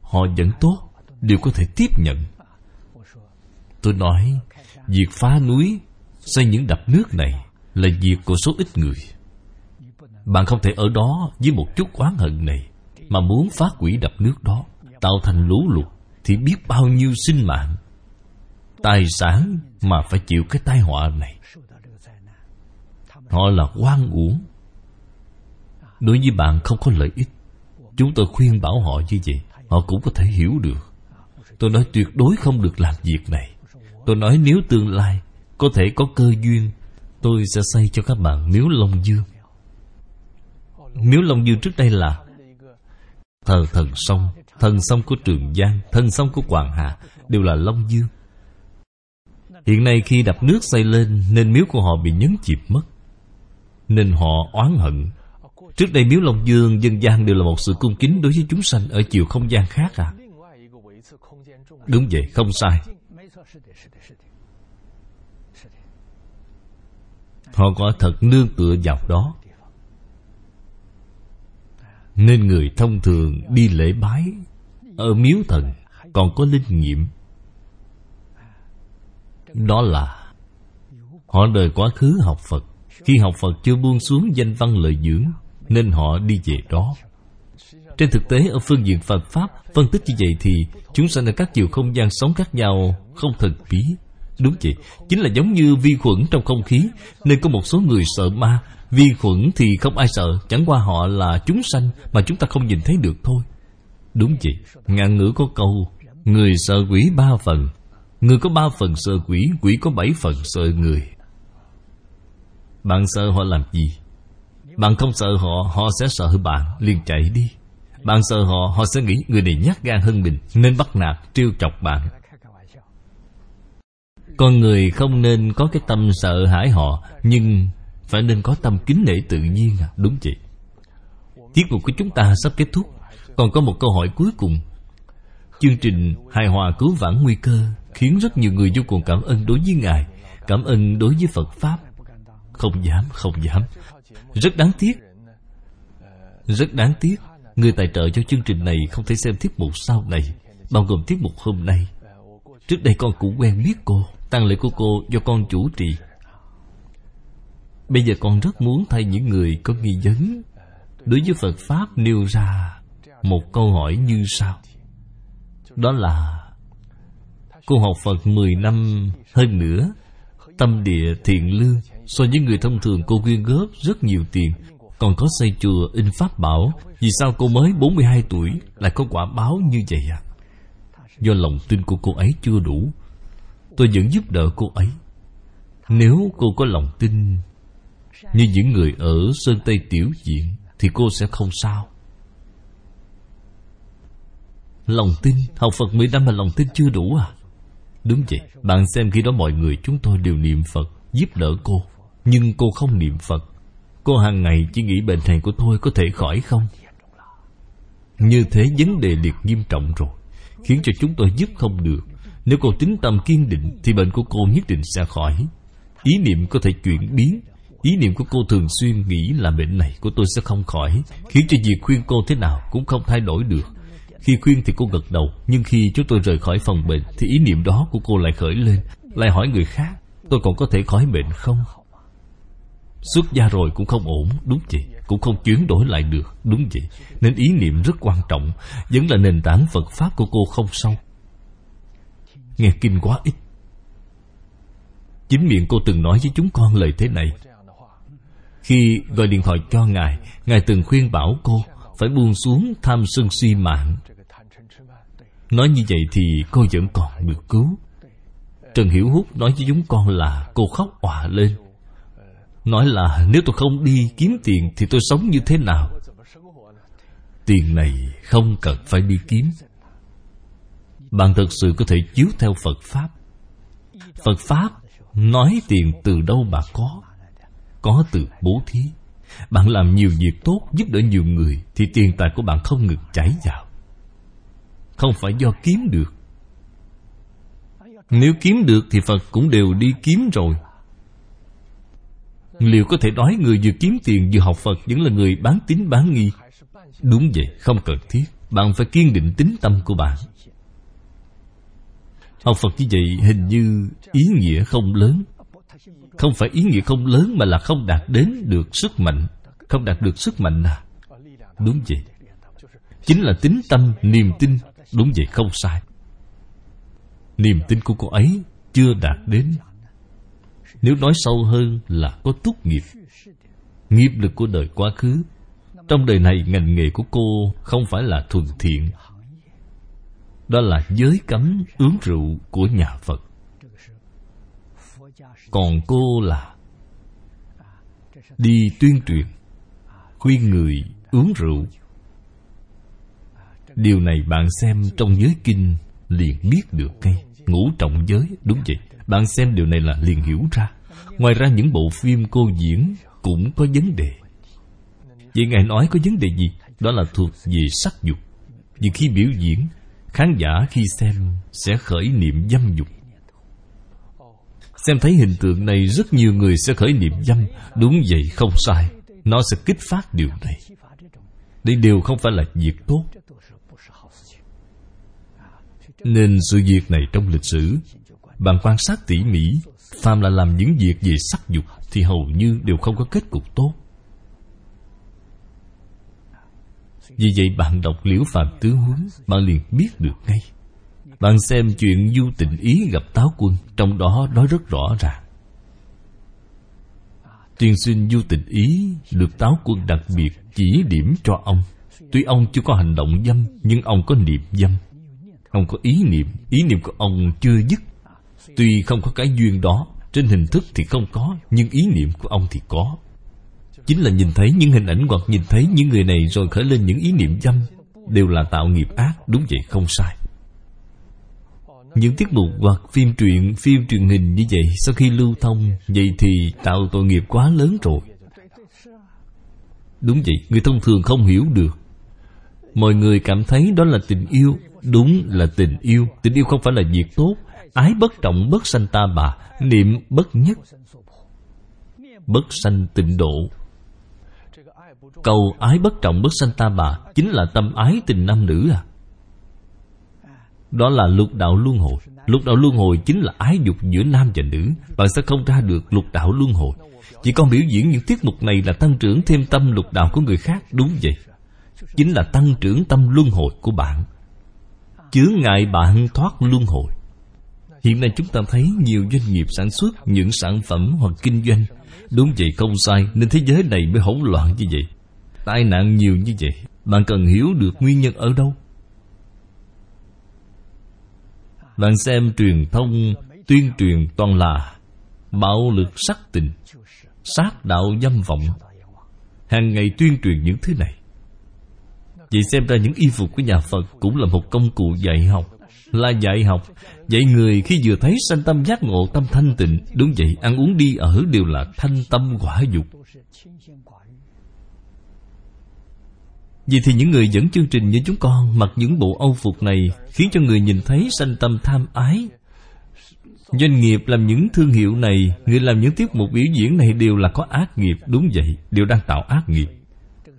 Họ vẫn tốt, đều có thể tiếp nhận. Tôi nói, việc phá núi, xây những đập nước này là việc của số ít người. Bạn không thể ở đó với một chút oán hận này mà muốn phá hủy đập nước đó, tạo thành lũ lụt thì biết bao nhiêu sinh mạng, tài sản mà phải chịu cái tai họa này. Họ là oan uổng, đối với bạn không có lợi ích. Chúng tôi khuyên bảo họ như vậy, họ cũng có thể hiểu được. Tôi nói tuyệt đối không được làm việc này. Tôi nói nếu tương lai có thể có cơ duyên, tôi sẽ xây cho các bạn miếu Long Dương. Miếu Long Dương trước đây là thờ thần sông, thần sông của Trường Giang, thần sông của Hoàng Hà đều là Long Dương. Hiện nay khi đập nước xây lên nên miếu của họ bị nhấn chìm mất, nên họ oán hận. Trước đây miếu Long Dương dân gian đều là một sự cung kính đối với chúng sanh ở chiều không gian khác à? Đúng vậy, không sai. Họ có thật nương tựa vào đó, nên người thông thường đi lễ bái ở miếu thần còn có linh nghiệm. Đó là họ đời quá khứ học Phật. Khi học Phật chưa buông xuống danh văn lợi dưỡng, nên họ đi về đó. Trên thực tế ở phương diện Phật Pháp phân tích như vậy thì chúng sanh ở các chiều không gian sống khác nhau, không thần bí. Đúng vậy, chính là giống như vi khuẩn trong không khí. Nên có một số người sợ ma, vi khuẩn thì không ai sợ, chẳng qua họ là chúng sanh mà chúng ta không nhìn thấy được thôi. Đúng vậy, ngạn ngữ có câu người sợ quỷ ba phần, người có ba phần sợ quỷ, quỷ có bảy phần sợ người. Bạn sợ họ làm gì? Bạn không sợ họ, họ sẽ sợ bạn, liền chạy đi. Bạn sợ họ, họ sẽ nghĩ người này nhát gan hơn mình, nên bắt nạt, trêu chọc bạn. Con người không nên có cái tâm sợ hãi họ, nhưng phải nên có tâm kính nể tự nhiên à? Đúng vậy. Tiết mục của chúng ta sắp kết thúc, còn có một câu hỏi cuối cùng. Chương trình hài hòa cứu vãn nguy cơ khiến rất nhiều người vô cùng cảm ơn đối với Ngài, cảm ơn đối với Phật Pháp. Không dám, không dám. Rất đáng tiếc, rất đáng tiếc. Người tài trợ cho chương trình này không thể xem tiết mục sau này, bao gồm tiết mục hôm nay. Trước đây con cũng quen biết cô, tang lễ của cô do con chủ trì. Bây giờ con rất muốn thay những người có nghi vấn đối với Phật Pháp nêu ra một câu hỏi như sau. Đó là cô học Phật mười năm hơn nữa, tâm địa thiện lương, so với người thông thường cô quyên góp rất nhiều tiền, còn có xây chùa, in pháp bảo. Vì sao cô mới bốn mươi hai tuổi lại có quả báo như vậy ạ? À? Do lòng tin của cô ấy chưa đủ. Tôi vẫn giúp đỡ cô ấy. Nếu cô có lòng tin như những người ở Sơn Tây Tiểu Diện thì cô sẽ không sao. Lòng tin, học Phật mười năm mà lòng tin chưa đủ à? Đúng vậy, bạn xem khi đó mọi người chúng tôi đều niệm Phật, giúp đỡ cô. Nhưng cô không niệm Phật. Cô hàng ngày chỉ nghĩ bệnh này của tôi có thể khỏi không. Như thế vấn đề liệt nghiêm trọng rồi, khiến cho chúng tôi giúp không được. Nếu cô tín tâm kiên định thì bệnh của cô nhất định sẽ khỏi. Ý niệm có thể chuyển biến. Ý niệm của cô thường xuyên nghĩ là bệnh này của tôi sẽ không khỏi, khiến cho việc khuyên cô thế nào cũng không thay đổi được. Khi khuyên thì cô gật đầu, nhưng khi chúng tôi rời khỏi phòng bệnh thì ý niệm đó của cô lại khởi lên, lại hỏi người khác, tôi còn có thể khỏi bệnh không? Xuất gia rồi cũng không ổn, đúng vậy, cũng không chuyển đổi lại được, đúng vậy. Nên ý niệm rất quan trọng, vẫn là nền tảng Phật Pháp của cô không sâu. nghe kinh quá ít. Chính miệng cô từng nói với chúng con lời thế này. Khi gọi điện thoại cho Ngài, Ngài từng khuyên bảo cô phải buông xuống tham sân si mạng. Nói như vậy thì cô vẫn còn được cứu. Trần Hiểu Húc nói với chúng con là cô khóc òa lên, nói là nếu tôi không đi kiếm tiền thì tôi sống như thế nào? Tiền này không cần phải đi kiếm. Bạn thật sự có thể chiếu theo Phật Pháp. Phật Pháp nói tiền từ đâu mà có? Có từ bố thí. Bạn làm nhiều việc tốt, giúp đỡ nhiều người, thì tiền tài của bạn không ngừng chảy vào. Không phải do kiếm được. Nếu kiếm được thì Phật cũng đều đi kiếm rồi. Liệu có thể nói người vừa kiếm tiền vừa học Phật vẫn là người bán tín bán nghi? Đúng vậy, không cần thiết. Bạn phải kiên định tín tâm của bạn. Học Phật như vậy hình như ý nghĩa không lớn. Không phải ý nghĩa không lớn mà là không đạt đến được sức mạnh. Không đạt được sức mạnh à? Đúng vậy. Chính là tín tâm, niềm tin. Đúng vậy, không sai. Niềm tin của cô ấy chưa đạt đến. Nếu nói sâu hơn là có túc nghiệp, nghiệp lực của đời quá khứ. Trong đời này ngành nghề của cô không phải là thuần thiện. Đó là giới cấm uống rượu của nhà Phật. Còn cô là đi tuyên truyền, khuyên người uống rượu. Điều này bạn xem trong giới kinh liền biết được ngay. Ngũ trọng giới, đúng vậy. Bạn xem điều này là liền hiểu ra. Ngoài ra những bộ phim cô diễn cũng có vấn đề. Vậy Ngài nói có vấn đề gì? Đó là thuộc về sắc dục. Vì khi biểu diễn, khán giả khi xem sẽ khởi niệm dâm dục. Xem thấy hình tượng này, rất nhiều người sẽ khởi niệm dâm. Đúng vậy, không sai. Nó sẽ kích phát điều này. Đây đều không phải là việc tốt. Nên sự việc này trong lịch sử, bạn quan sát tỉ mỉ, phàm là làm những việc về sắc dục thì hầu như đều không có kết cục tốt. Vì vậy bạn đọc Liễu Phàm Tứ Huấn, bạn liền biết được ngay. Bạn xem chuyện Du Tịnh Ý gặp Táo Quân, trong đó nói rất rõ ràng. Tiên sinh Du Tịnh Ý được Táo Quân đặc biệt chỉ điểm cho ông. Tuy ông chưa có hành động dâm, nhưng ông có niệm dâm. Ông có ý niệm, ý niệm của ông chưa dứt. Tuy không có cái duyên đó, trên hình thức thì không có, nhưng ý niệm của ông thì có. Chính là nhìn thấy những hình ảnh hoặc nhìn thấy những người này rồi khởi lên những ý niệm dâm, đều là tạo nghiệp ác, đúng vậy, không sai. Những tiết mục hoặc phim truyện, phim truyền hình như vậy sau khi lưu thông, vậy thì tạo tội nghiệp quá lớn rồi. Đúng vậy, người thông thường không hiểu được. Mọi người cảm thấy đó là tình yêu. Đúng là tình yêu. Tình yêu không phải là việc tốt. Ái bất trọng bất sanh ta bà, niệm bất nhất bất sanh tịnh độ. Cầu ái bất trọng bất sanh ta bà chính là tâm ái tình nam nữ à? Đó là lục đạo luân hồi. Lục đạo luân hồi chính là ái dục giữa nam và nữ. Bạn sẽ không ra được lục đạo luân hồi. Chỉ còn biểu diễn những tiết mục này là tăng trưởng thêm tâm lục đạo của người khác. Đúng vậy, chính là tăng trưởng tâm luân hồi của bạn, chướng ngại bạn thoát luân hồi. Hiện nay chúng ta thấy nhiều doanh nghiệp sản xuất những sản phẩm hoặc kinh doanh. Đúng vậy, không sai. Nên thế giới này mới hỗn loạn như vậy, tai nạn nhiều như vậy. Bạn cần hiểu được nguyên nhân ở đâu. Bạn xem truyền thông, tuyên truyền toàn là bạo lực sắc tình, sát đạo dâm vọng. Hàng ngày tuyên truyền những thứ này. Vậy xem ra những y phục của nhà Phật cũng là một công cụ dạy học. Là dạy học, dạy người khi vừa thấy sanh tâm giác ngộ, tâm thanh tịnh. Đúng vậy, ăn uống đi ở đều là thanh tâm quả dục. Vì thì những người dẫn chương trình như chúng con mặc những bộ âu phục này, khiến cho người nhìn thấy sanh tâm tham ái. Doanh nghiệp làm những thương hiệu này, người làm những tiết mục biểu diễn này đều là có ác nghiệp. Đúng vậy, đều đang tạo ác nghiệp.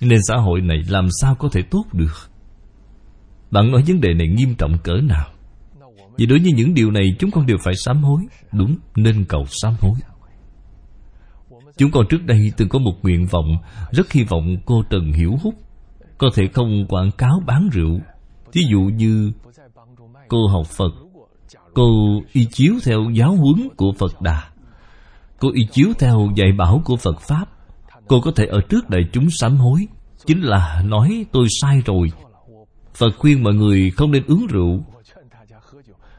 Nên xã hội này làm sao có thể tốt được? Bạn nói vấn đề này nghiêm trọng cỡ nào? Vì đối với những điều này chúng con đều phải sám hối. Đúng, nên cầu sám hối. Chúng con trước đây từng có một nguyện vọng, rất hy vọng cô Trần Hiểu Húc có thể không quảng cáo bán rượu. Thí dụ như cô học Phật, Cô y chiếu theo giáo huấn của Phật Đà, cô y chiếu theo dạy bảo của Phật Pháp, cô có thể ở trước đại chúng sám hối, chính là nói tôi sai rồi. Phật khuyên mọi người không nên uống rượu,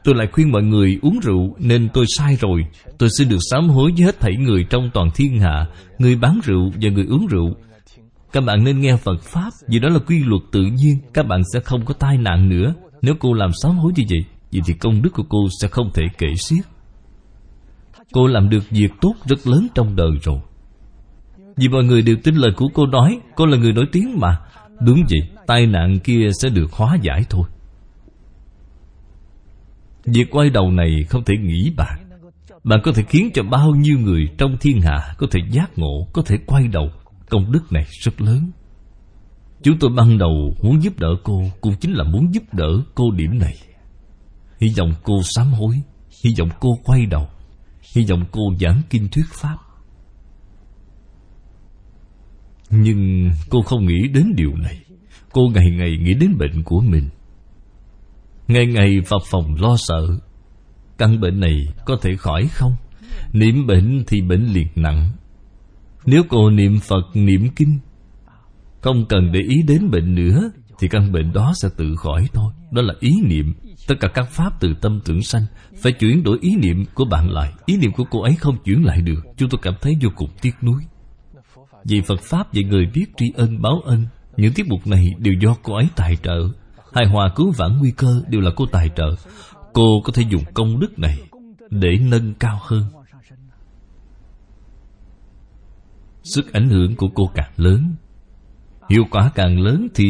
tôi lại khuyên mọi người uống rượu, nên tôi sai rồi. Tôi xin được sám hối với hết thảy người trong toàn thiên hạ, người bán rượu và người uống rượu. Các bạn nên nghe Phật Pháp, vì đó là quy luật tự nhiên. Các bạn sẽ không có tai nạn nữa. Nếu cô làm sám hối như vậy, vậy thì công đức của cô sẽ không thể kể xiết. Cô làm được việc tốt rất lớn trong đời rồi, vì mọi người đều tin lời của cô nói. Cô là người nổi tiếng mà. Đúng vậy, tai nạn kia sẽ được hóa giải thôi. Việc quay đầu này không thể nghĩ bạn. Bạn có thể khiến cho bao nhiêu người trong thiên hạ có thể giác ngộ, có thể quay đầu. Công đức này rất lớn. Chúng tôi ban đầu muốn giúp đỡ cô, cũng chính là muốn giúp đỡ cô điểm này. Hy vọng cô sám hối, hy vọng cô quay đầu, hy vọng cô giảng kinh thuyết Pháp. Nhưng cô không nghĩ đến điều này. Cô ngày ngày nghĩ đến bệnh của mình, ngày ngày vào phòng lo sợ. Căn bệnh này có thể khỏi không? Niệm bệnh thì bệnh liền nặng. Nếu cô niệm Phật, niệm kinh, không cần để ý đến bệnh nữa, thì căn bệnh đó sẽ tự khỏi thôi. Đó là ý niệm. Tất cả các pháp từ tâm tưởng sanh. Phải chuyển đổi ý niệm của bạn lại. Ý niệm của cô ấy không chuyển lại được. Chúng tôi cảm thấy vô cùng tiếc nuối. Vì Phật Pháp dạy người biết tri ân báo ân. Những tiết mục này đều do cô ấy tài trợ. Hài hòa cứu vãn nguy cơ đều là cô tài trợ. Cô có thể dùng công đức này để nâng cao hơn. Sức ảnh hưởng của cô càng lớn, hiệu quả càng lớn, thì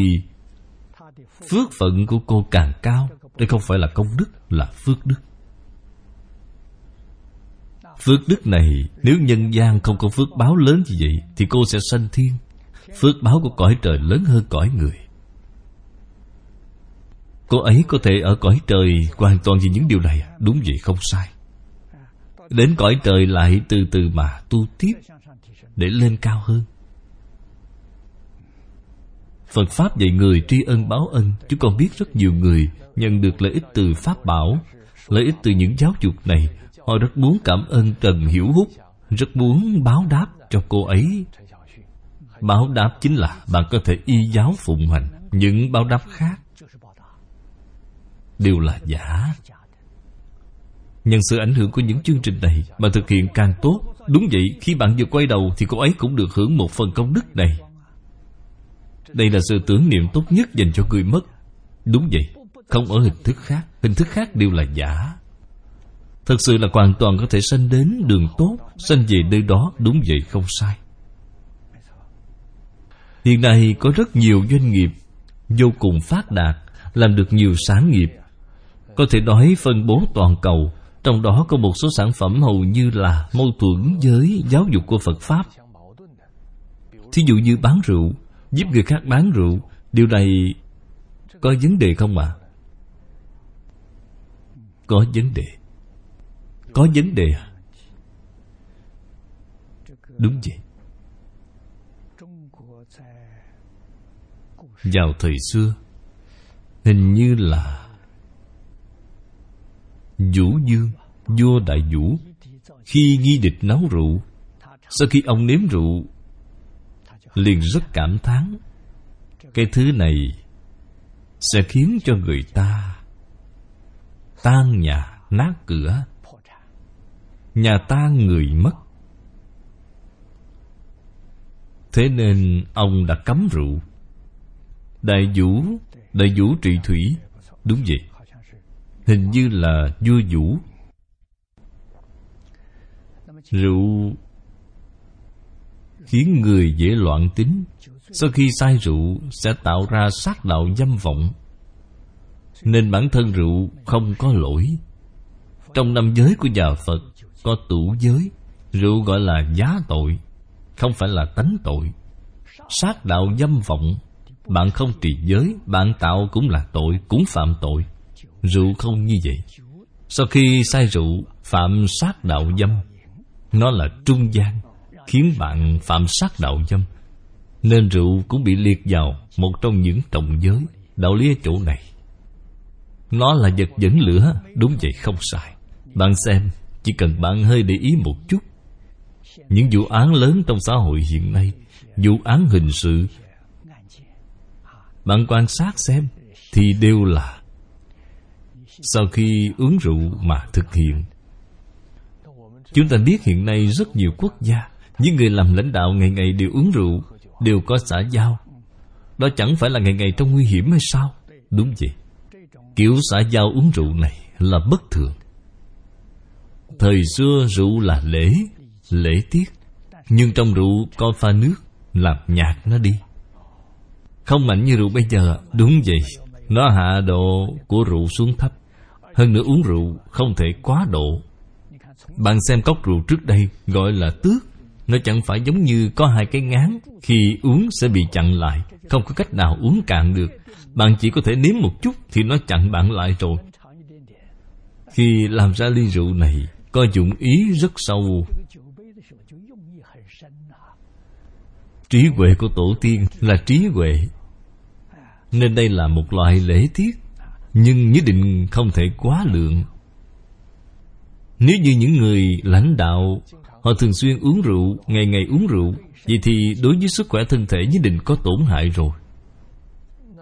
phước phận của cô càng cao. Đây không phải là công đức, là phước đức. Phước đức này nếu nhân gian không có phước báo lớn như vậy, thì cô sẽ sanh thiên. Phước báo của cõi trời lớn hơn cõi người. Cô ấy có thể ở cõi trời hoàn toàn vì những điều này. Đúng vậy, không sai. Đến cõi trời lại từ từ mà tu tiếp, để lên cao hơn. Phật Pháp dạy người tri ân báo ân. Chúng con biết rất nhiều người nhận được lợi ích từ Pháp bảo, lợi ích từ những giáo dục này. Họ rất muốn cảm ơn Trần Hiểu Húc, rất muốn báo đáp cho cô ấy. Báo đáp chính là bạn có thể y giáo phụng hành. Những báo đáp khác đều là giả. Nhân sự ảnh hưởng của những chương trình này, bạn thực hiện càng tốt. Đúng vậy, khi bạn vừa quay đầu thì cô ấy cũng được hưởng một phần công đức này. Đây là sự tưởng niệm tốt nhất dành cho người mất. Đúng vậy, không ở hình thức khác. Hình thức khác đều là giả. Thật sự là hoàn toàn có thể sanh đến đường tốt, sanh về nơi đó. Đúng vậy, không sai. Hiện nay có rất nhiều doanh nghiệp vô cùng phát đạt, làm được nhiều sản nghiệp, có thể nói phân bố toàn cầu. Trong đó có một số sản phẩm hầu như là mâu thuẫn với giáo dục của Phật Pháp. Thí dụ như bán rượu, giúp người khác bán rượu. Điều này có vấn đề không ạ? À? Có vấn đề. Có vấn đề à? Đúng vậy. Vào thời xưa, hình như là Vũ Dương, vua Đại Vũ, khi nghi địch nấu rượu, sau khi ông nếm rượu liền rất cảm thán. Cái thứ này sẽ khiến cho người ta tan nhà nát cửa, nhà tan người mất. Thế nên ông đã cấm rượu. Đại Vũ, Đại Vũ trị thủy. Đúng vậy, hình như là vua Vũ. Rượu khiến người dễ loạn tính. Sau khi say rượu sẽ tạo ra sát đạo dâm vọng. Nên bản thân rượu không có lỗi. Trong năm giới của nhà Phật có tửu giới. Rượu gọi là giá tội, không phải là tánh tội. Sát đạo dâm vọng, bạn không trì giới, bạn tạo cũng là tội, cũng phạm tội. Rượu không như vậy. Sau khi say rượu phạm sát đạo dâm, nó là trung gian khiến bạn phạm sát đạo dâm, nên rượu cũng bị liệt vào một trong những trọng giới. Đạo lý ở chỗ này. Nó là vật dẫn lửa. Đúng vậy, không sai. Bạn xem, chỉ cần bạn hơi để ý một chút, những vụ án lớn trong xã hội hiện nay, vụ án hình sự, bạn quan sát xem, thì đều là sau khi uống rượu mà thực hiện. Chúng ta biết hiện nay rất nhiều quốc gia, những người làm lãnh đạo ngày ngày đều uống rượu, đều có xã giao. Đó chẳng phải là ngày ngày trong nguy hiểm hay sao? Đúng vậy. Kiểu xã giao uống rượu này là bất thường. Thời xưa rượu là lễ, lễ tiết, nhưng trong rượu có pha nước, làm nhạt nó đi. Không mạnh như rượu bây giờ. Đúng vậy, nó hạ độ của rượu xuống thấp. Hơn nữa uống rượu không thể quá độ. Bạn xem cốc rượu trước đây gọi là tước, nó chẳng phải giống như có hai cái ngán, khi uống sẽ bị chặn lại, không có cách nào uống cạn được. Bạn chỉ có thể nếm một chút thì nó chặn bạn lại rồi. Khi làm ra ly rượu này có dụng ý rất sâu. Trí huệ của tổ tiên là trí huệ, nên đây là một loại lễ tiết, nhưng nhất định không thể quá lượng. Nếu như những người lãnh đạo họ thường xuyên uống rượu, ngày ngày uống rượu, vậy thì đối với sức khỏe thân thể nhất định có tổn hại rồi.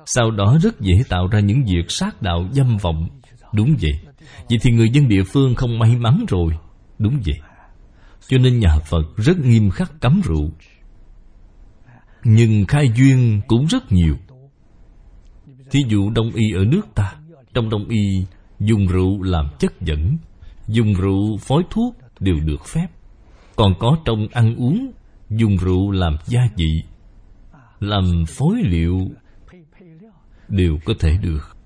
Sau đó rất dễ tạo ra những việc sát đạo dâm vọng. Đúng vậy. Vậy thì người dân địa phương không may mắn rồi. Đúng vậy. Cho nên nhà Phật rất nghiêm khắc cấm rượu, nhưng khai duyên cũng rất nhiều. Thí dụ Đông y ở nước ta, trong Đông y dùng rượu làm chất dẫn, dùng rượu phối thuốc đều được phép. Còn có trong ăn uống, dùng rượu làm gia vị, làm phối liệu đều có thể được.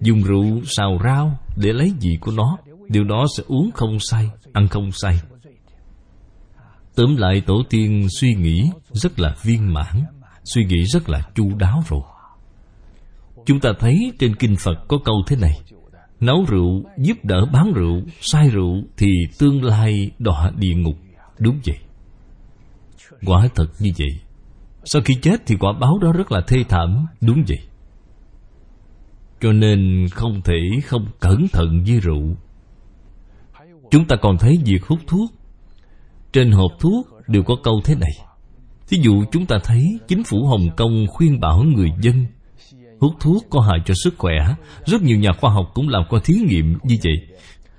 Dùng rượu xào rau để lấy vị của nó, điều đó sẽ uống không say, ăn không say. Tóm lại tổ tiên suy nghĩ rất là viên mãn, suy nghĩ rất là chu đáo rồi. Chúng ta thấy trên Kinh Phật có câu thế này: nấu rượu, giúp đỡ bán rượu, sai rượu thì tương lai đọa địa ngục. Đúng vậy. Quả thật như vậy. Sau khi chết thì quả báo đó rất là thê thảm. Đúng vậy. Cho nên không thể không cẩn thận với rượu. Chúng ta còn thấy việc hút thuốc. Trên hộp thuốc đều có câu thế này. Thí dụ chúng ta thấy chính phủ Hồng Kông khuyên bảo người dân hút thuốc có hại cho sức khỏe. Rất nhiều nhà khoa học cũng làm qua thí nghiệm như vậy.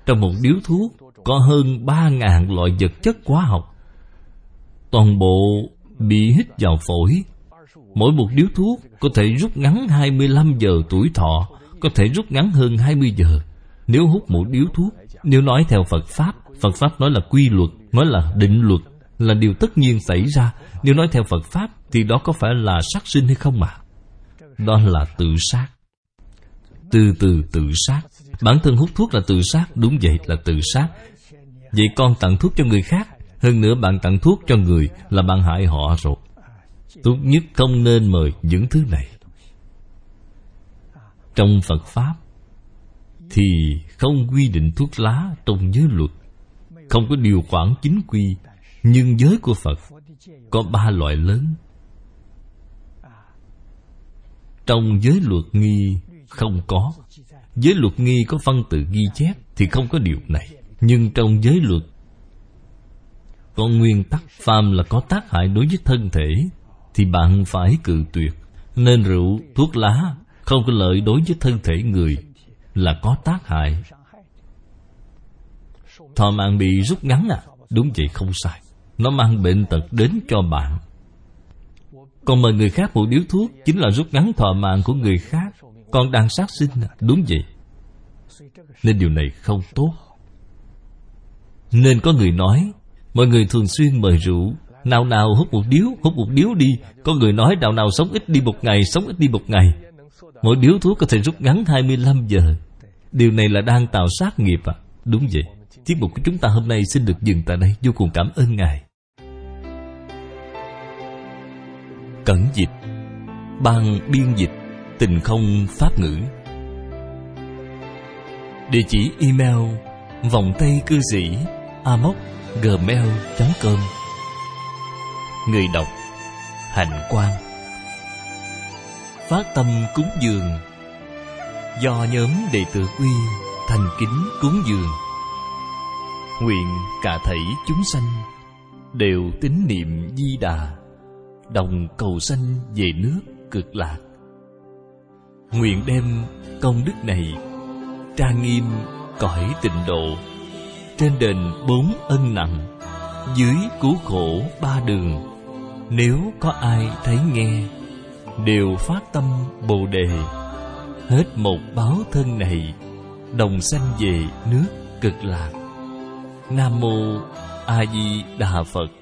Trong một điếu thuốc có hơn ba nghìn loại vật chất hóa học, toàn bộ bị hít vào phổi. Mỗi một điếu thuốc có thể rút ngắn hai mươi lăm giờ tuổi thọ, có thể rút ngắn hơn hai mươi giờ nếu hút một điếu thuốc. Nếu nói theo Phật Pháp, Phật Pháp nói là quy luật, nói là định luật, là điều tất nhiên xảy ra. Nếu nói theo Phật Pháp thì đó có phải là sát sinh hay không ạ? Đó là tự sát. Từ từ tự sát. Bản thân hút thuốc là tự sát. Đúng vậy, là tự sát. Vậy con tặng thuốc cho người khác, hơn nữa bạn tặng thuốc cho người, là bạn hại họ rồi. Tốt nhất không nên mời những thứ này. Trong Phật Pháp thì không quy định thuốc lá trong giới luật, không có điều khoản chính quy. Nhưng giới của Phật có ba loại lớn. Trong giới luật nghi không có. Giới luật nghi có văn tự ghi chép thì không có điều này. Nhưng trong giới luật có nguyên tắc, phàm là có tác hại đối với thân thể thì bạn phải cự tuyệt. Nên rượu, thuốc lá không có lợi đối với thân thể người, là có tác hại. Thọ mạng bị rút ngắn à? Đúng vậy, không sai. Nó mang bệnh tật đến cho bạn. Còn mời người khác một điếu thuốc chính là rút ngắn thọ mạng của người khác. Còn đang sát sinh à? Đúng vậy. Nên điều này không tốt. Nên có người nói mọi người thường xuyên mời rượu, nào nào hút một điếu, hút một điếu đi. Có người nói nào nào sống ít đi một ngày, sống ít đi một ngày. Mỗi điếu thuốc có thể rút ngắn hai mươi lăm giờ. Điều này là đang tạo sát nghiệp à? Đúng vậy. Tiết mục của chúng ta hôm nay xin được dừng tại đây. Vô cùng cảm ơn Ngài. Cẩn dịch, ban biên dịch Tịnh Không Pháp ngữ. Địa chỉ email vòng tay cư sĩ a m o c gmail chấm com. Người đọc Hạnh Quang. Phát tâm cúng dường do nhóm đệ tử Quy thành kính cúng dường. Nguyện cả thảy chúng sanh đều tín niệm Di Đà, đồng cầu sanh về nước Cực Lạc. Nguyện đem công đức này trang nghiêm cõi Tịnh Độ, trên đền bốn ân nặng, dưới cứu khổ ba đường. Nếu có ai thấy nghe đều phát tâm Bồ Đề, hết một báo thân này đồng sanh về nước Cực Lạc. Nam mô A Di Đà Phật.